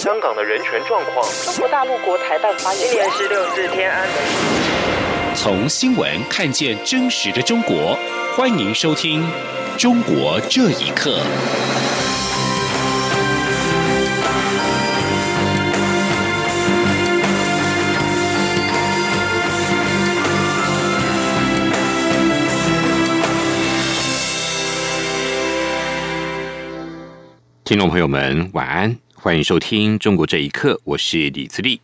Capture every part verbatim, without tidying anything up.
香港的人权状况，中国大陆国台办发言人，十六日天安门。从新闻看见真实的中国，欢迎收听《中国这一刻》。听众朋友们，晚安，欢迎收听《中国这一刻》，我是李自立。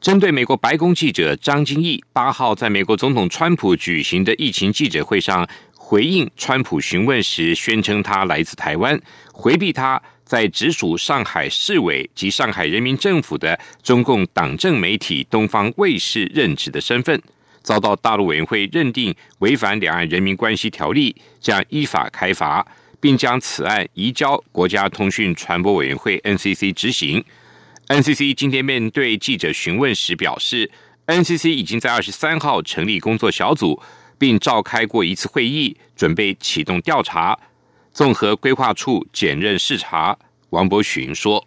针对美国白宫记者张金义八号在美国总统川普举行的疫情记者会上回应川普询问时，宣称他来自台湾，回避他在直属上海市委及上海人民政府的中共党政媒体东方卫视任职的身份，遭到大陆委员会认定违反《两岸人民关系条例》，将依法开罚。并将此案移交国家通讯传播委员会 N C C 执行。N C C 今天面对记者询问时表示， N C C 已经在二十三号成立工作小组，并召开过一次会议，准备启动调查。综合规划处检任视察王伯询说，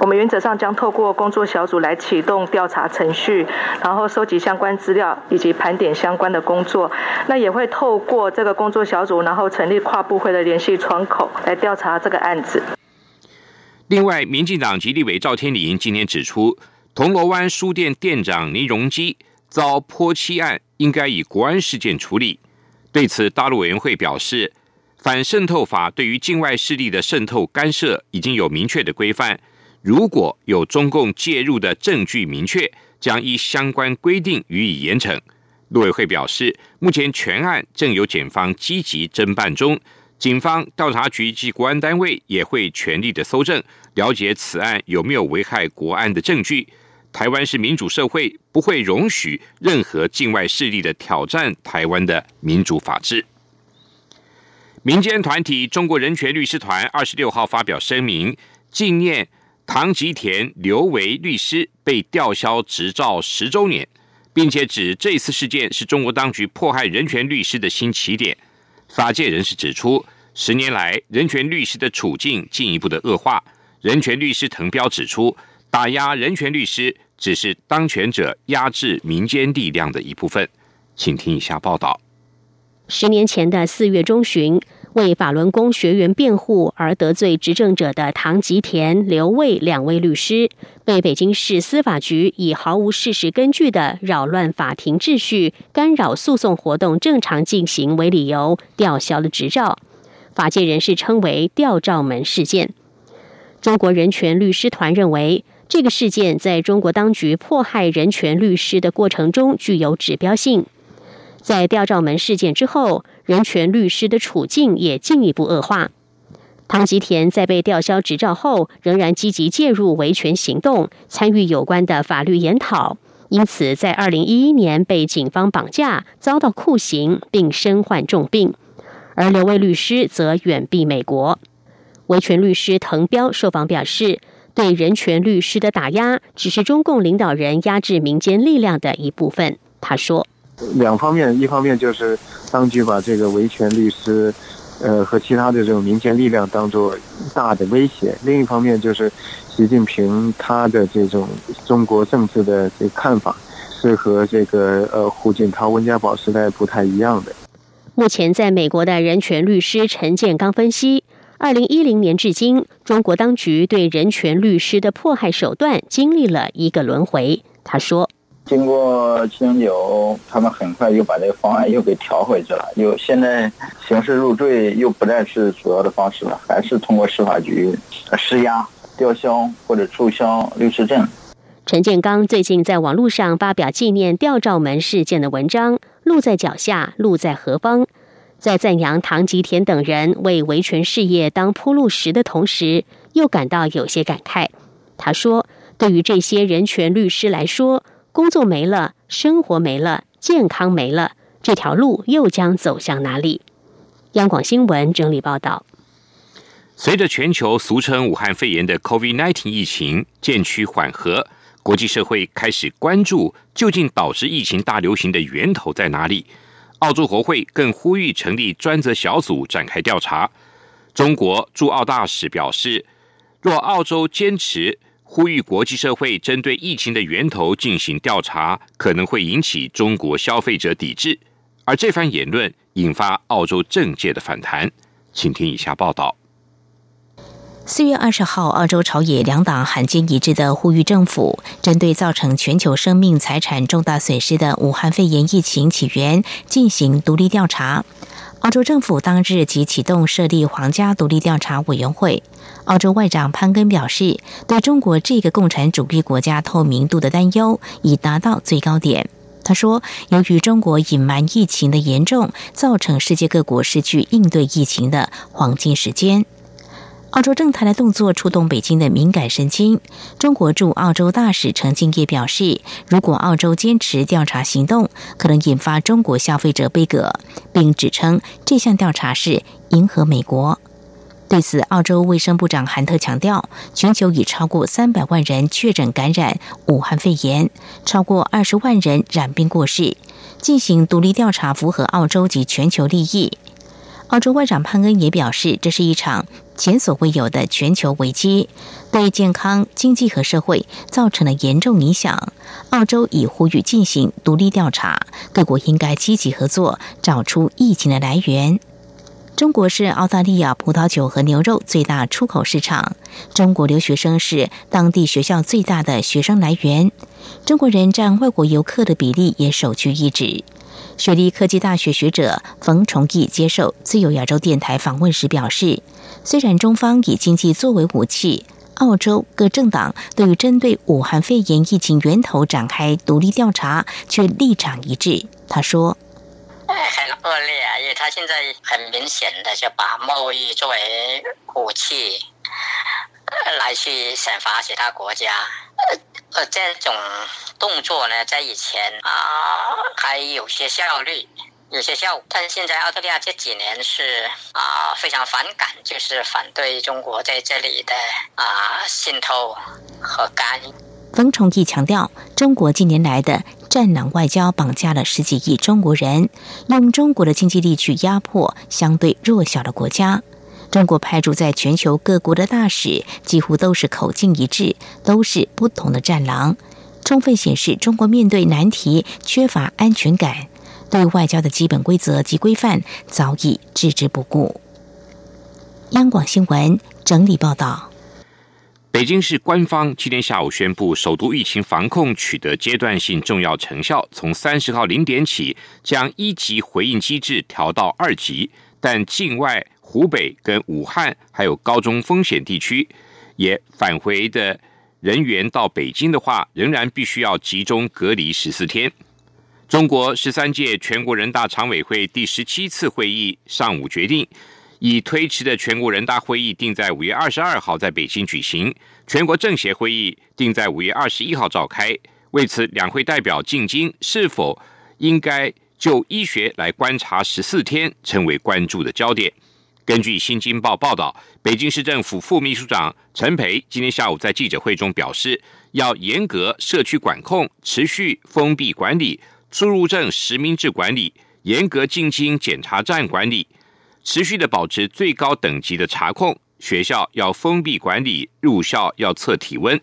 我们原则上将透过工作小组来启动调查程序，然后收集相关资料以及盘点相关的工作。那也会透过这个工作小组，然后成立跨部会的联系窗口来调查这个案子。另外，民进党籍立委赵天麟今天指出，铜锣湾书店店长倪荣基遭泼漆案，应该以国安事件处理。对此，大陆委员会表示，反渗透法对于境外势力的渗透干涉已经有明确的规范。如果有中共介入的证据明确，将依相关规定予以严惩。陆委会表示，目前全案正由检方积极侦办中，警方、调查局及国安单位也会全力的搜证，了解此案有没有危害国安的证据。台湾是民主社会，不会容许任何境外势力的挑战台湾的民主法治。民间团体中国人权律师团二十六号发表声明，纪念唐吉田刘维律师被吊销执照十周年，并且指这次事件是中国当局迫害人权律师的新起点。法界人士指出，十年来人权律师的处境进一步的恶化。人权律师滕彪指出，打压人权律师只是当权者压制民间力量的一部分。请听以下报道。十年前的四月中旬，为法轮功学员辩护而得罪执政者的唐吉田、刘卫两位律师，被北京市司法局以毫无事实根据的扰乱法庭秩序、干扰诉讼活动正常进行为理由，吊销了执照。法界人士称为“吊照门事件”。中国人权律师团认为，这个事件在中国当局迫害人权律师的过程中具有指标性。在吊照门事件之后，人权律师的处境也进一步恶化。唐吉田在被吊销执照后，仍然积极介入维权行动，参与有关的法律研讨，因此在二零一一年被警方绑架，遭到酷刑，并身患重病。而刘卫律师则远避美国。维权律师滕彪受访表示，对人权律师的打压只是中共领导人压制民间力量的一部分。他说，两方面，一方面就是当局把这个维权律师呃和其他的这种民间力量当作大的威胁，另一方面就是习近平他的这种中国政治的这个看法是和这个呃胡锦涛、温家宝时代不太一样的。目前在美国的人权律师陈建刚分析，二零一零年至今，中国当局对人权律师的迫害手段经历了一个轮回。他说，经过七零九，他们很快又把这个方案又给调回去了。又现在刑事入罪又不再是主要的方式了，还是通过司法局施压、吊销或者注销律师证。陈建刚最近在网络上发表纪念吊照门事件的文章，路在脚下，路在何方，在赞扬唐吉田等人为维权事业当铺路石的同时，又感到有些感慨。他说，对于这些人权律师来说，工作没了，生活没了，健康没了，这条路又将走向哪里？央广新闻整理报道。随着全球俗称武汉肺炎的 COVID 十九 疫情渐趋缓和，国际社会开始关注究竟导致疫情大流行的源头在哪里。澳洲国会更呼吁成立专责小组展开调查。中国驻澳大使表示，若澳洲坚持呼吁国际社会针对疫情的源头进行调查，可能会引起中国消费者抵制。而这番言论引发澳洲政界的反弹，请听以下报道。四月二十号，澳洲朝野两党罕见一致地呼吁政府针对造成全球生命财产重大损失的武汉肺炎疫情起源进行独立调查。澳洲政府当日即启动设立皇家独立调查委员会。澳洲外长潘根表示，对中国这个共产主义国家透明度的担忧已达到最高点。他说，由于中国隐瞒疫情的严重，造成世界各国失去应对疫情的黄金时间。澳洲政坛的动作触动北京的敏感神经。中国驻澳洲大使程敬业表示，如果澳洲坚持调查行动，可能引发中国消费者杯葛，并指称这项调查是迎合美国。对此，澳洲卫生部长韩特强调，全球已超过三百万人确诊感染武汉肺炎，超过二十万人染病过世，进行独立调查符合澳洲及全球利益。澳洲外长潘恩也表示，这是一场前所未有的全球危机，对健康、经济和社会造成了严重影响。澳洲已呼吁进行独立调查，各国应该积极合作，找出疫情的来源。中国是澳大利亚葡萄酒和牛肉最大出口市场，中国留学生是当地学校最大的学生来源，中国人占外国游客的比例也首屈一指。雪梨科技大学学者冯崇义接受自由亚洲电台访问时表示，虽然中方以经济作为武器，澳洲各政党对于针对武汉肺炎疫情源头展开独立调查却立场一致。他说，很恶劣啊，因为他现在很明显的就把贸易作为武器来去惩罚其他国家。呃，这种动作呢，在以前啊还有些效率，有些效果，但现在澳大利亚这几年是啊非常反感，就是反对中国在这里的啊渗透和干预。冯崇义强调，中国近年来的战狼外交绑架了十几亿中国人，用中国的经济力去压迫相对弱小的国家。中国派驻在全球各国的大使几乎都是口径一致，都是不同的战狼，充分显示中国面对难题缺乏安全感，对外交的基本规则及规范早已置之不顾。央广新闻整理报道。北京市官方今天下午宣布，首都疫情防控取得阶段性重要成效，从三十号零点起将一级回应机制调到二级，但境外湖北跟武汉还有高中风险地区也返回的人员到北京的话，仍然必须要集中隔离十四天。中国十三届全国人大常委会第十七次会议上午决定，以推迟的全国人大会议定在五月二十二号在北京举行，全国政协会议定在五月二十一号召开。为此，两会代表进京是否应该就医学来观察十四天成为关注的焦点。根据新京报报道，北京市政府副秘书长陈培今天下午在记者会中表示，要严格社区管控，持续封闭管理，出入证实名制管理，严格进京检查站管理，持续的保持最高等级的查控，学校要封闭管理，入校要测体温。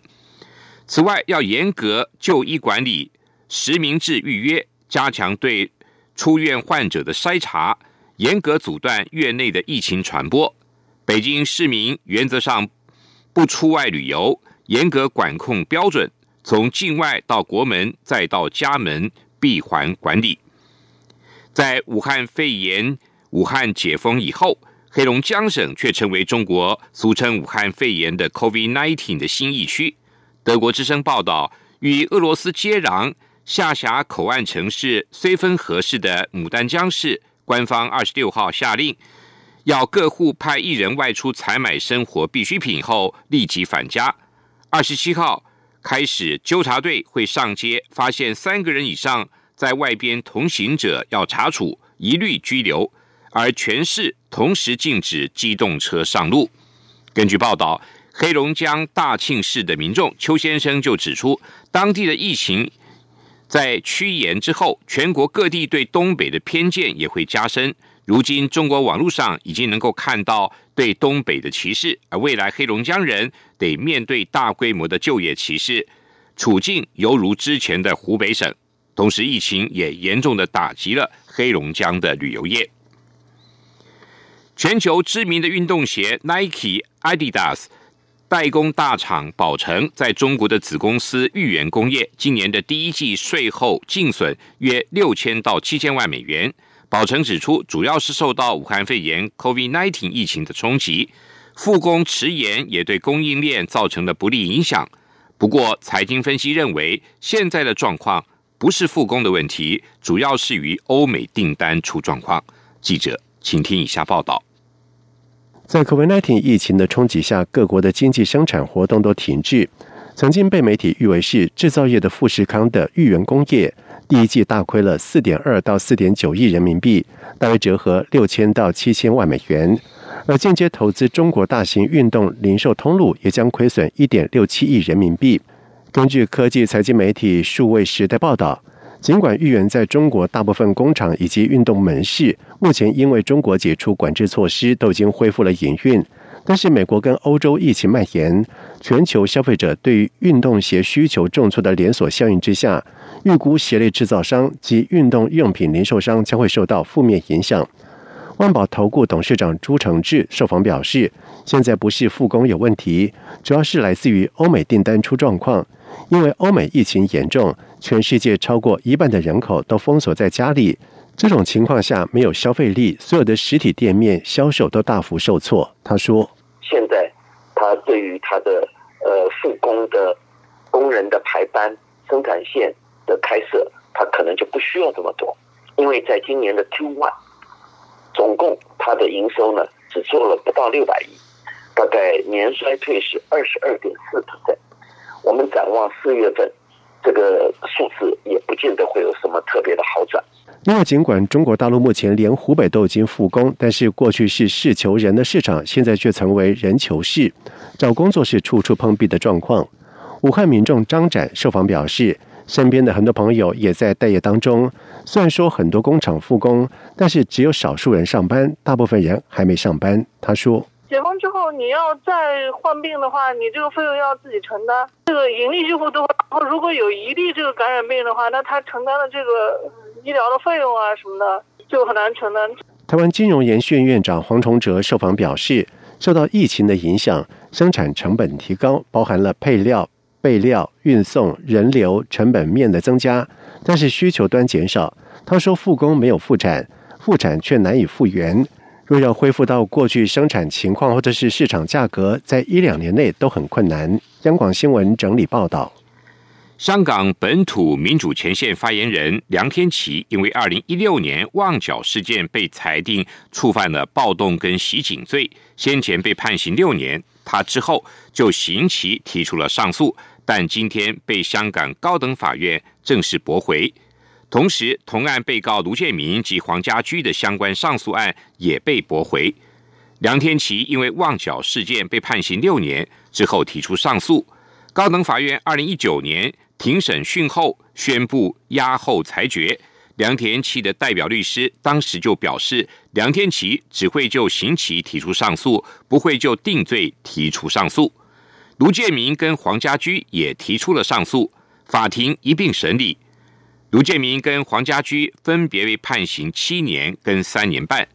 此外，要严格就医管理，实名制预约，加强对出院患者的筛查，严格阻断院内的疫情传播。北京市民原则上不出外旅游，严格管控标准，从境外到国门再到家门闭环管理。在武汉肺炎武汉解封以后，黑龙江省却成为中国俗称武汉肺炎的 COVID 十九 的新疫区。德国之声报道，与俄罗斯接壤下辖口岸城市绥芬河市的牡丹江市，官方二十六号下令要各户派一人外出采买生活必需品后立即返家。二十七号开始，纠察队会上街，发现三个人以上在外边同行者要查处，一律拘留。而全市同时禁止机动车上路。根据报道，黑龙江大庆市的民众邱先生就指出，当地的疫情在趋严之后，全国各地对东北的偏见也会加深，如今中国网络上已经能够看到对东北的歧视，而未来黑龙江人得面对大规模的就业歧视，处境犹如之前的湖北省。同时疫情也严重的打击了黑龙江的旅游业。全球知名的运动鞋 Nike、Adidas 代工大厂宝成在中国的子公司裕元工业今年的第一季税后净损约六千到七千万美元。宝成指出，主要是受到武汉肺炎 COVID 十九 疫情的冲击，复工迟延也对供应链造成了不利影响。不过财经分析认为，现在的状况不是复工的问题，主要是于欧美订单出状况。记者请听以下报道。在 COVID 十九 疫情的冲击下，各国的经济生产活动都停滞。曾经被媒体誉为是制造业的富士康的裕元工业，第一季大亏了 四点二到四点九亿人民币，大约折合六千到七千万美元。而间接投资中国大型运动零售通路也将亏损 一点六七亿人民币。根据科技财经媒体数位时代报道，尽管裕元在中国大部分工厂以及运动门市目前因为中国解除管制措施都已经恢复了营运，但是美国跟欧洲疫情蔓延，全球消费者对于运动鞋需求重挫的连锁效应之下，预估鞋类制造商及运动用品零售商将会受到负面影响。万宝投顾董事长朱承志受访表示，现在不是复工有问题，主要是来自于欧美订单出状况。因为欧美疫情严重，全世界超过一半的人口都封锁在家里，这种情况下没有消费力，所有的实体店面销售都大幅受挫。他说，现在他对于他的呃复工的工人的排班、生产线的开设，他可能就不需要这么多，因为在今年的 Q 一总共它的营收呢只做了不到六百亿，大概年衰退是 百分之二十二点四。 我们展望四月份这个数字也不见得会有什么特别的好转。另外，尽管中国大陆目前连湖北都已经复工，但是过去是事求人的市场，现在却成为人求事，找工作是处处碰壁的状况。武汉民众张展受访表示，身边的很多朋友也在待业当中，虽然说很多工厂复工，但是只有少数人上班，大部分人还没上班。他说，解封之后你要再患病的话，你这个费用要自己承担，这个盈利用户都会，然后如果有一例这个感染病的话，那他承担的这个医疗的费用啊什么的就很难承担。台湾金融研训院长黄崇哲受访表示，受到疫情的影响，生产成本提高，包含了配料、备料、运送、人流成本面的增加，但是需求端减少。他说，复工没有复产，复产却难以复原，若要恢复到过去生产情况或者是市场价格，在一两年内都很困难。央广新闻整理报道。香港本土民主前线发言人梁天琦因为二零一六年旺角事件被裁定触犯了暴动跟袭警罪，先前被判刑六年，他之后就刑期提出了上诉，但今天被香港高等法院正式驳回。同时，同案被告卢建明及黄家驹的相关上诉案也被驳回。梁天琦因为旺角事件被判刑六年，之后提出上诉。高等法院二零一九年庭审讯后宣布押后裁决。梁天琦的代表律师当时就表示，梁天琦只会就刑期提出上诉，不会就定罪提出上诉。卢建明跟黄家驹也提出了上诉，法庭一并审理。卢建明跟黄家驹分别被判刑七年跟三年半。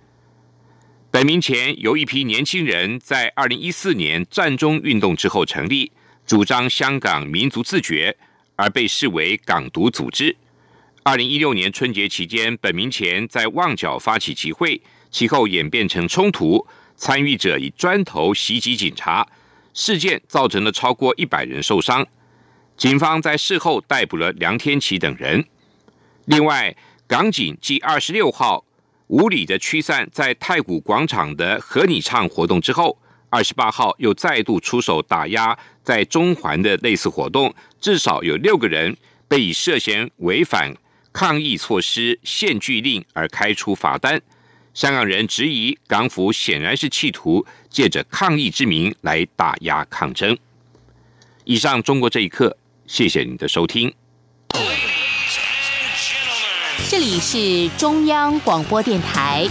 本民前由一批年轻人在二零一四年战中运动之后成立，主张香港民族自决，而被视为港独组织。二零一六年春节期间，本民前在旺角发起集会，其后演变成冲突，参与者以砖头袭击警察。事件造成了超过一百人受伤，警方在事后逮捕了梁天琦等人。另外，港警继二十六号无理的驱散在太古广场的和你唱活动之后，二十八号又再度出手打压在中环的类似活动，至少有六个人被以涉嫌违反抗议措施限聚令而开出罚单。香港人质疑港府显然是企图借着抗议之名来打压抗争。以上中国这一刻，谢谢您的收听。这里是中央广播电台。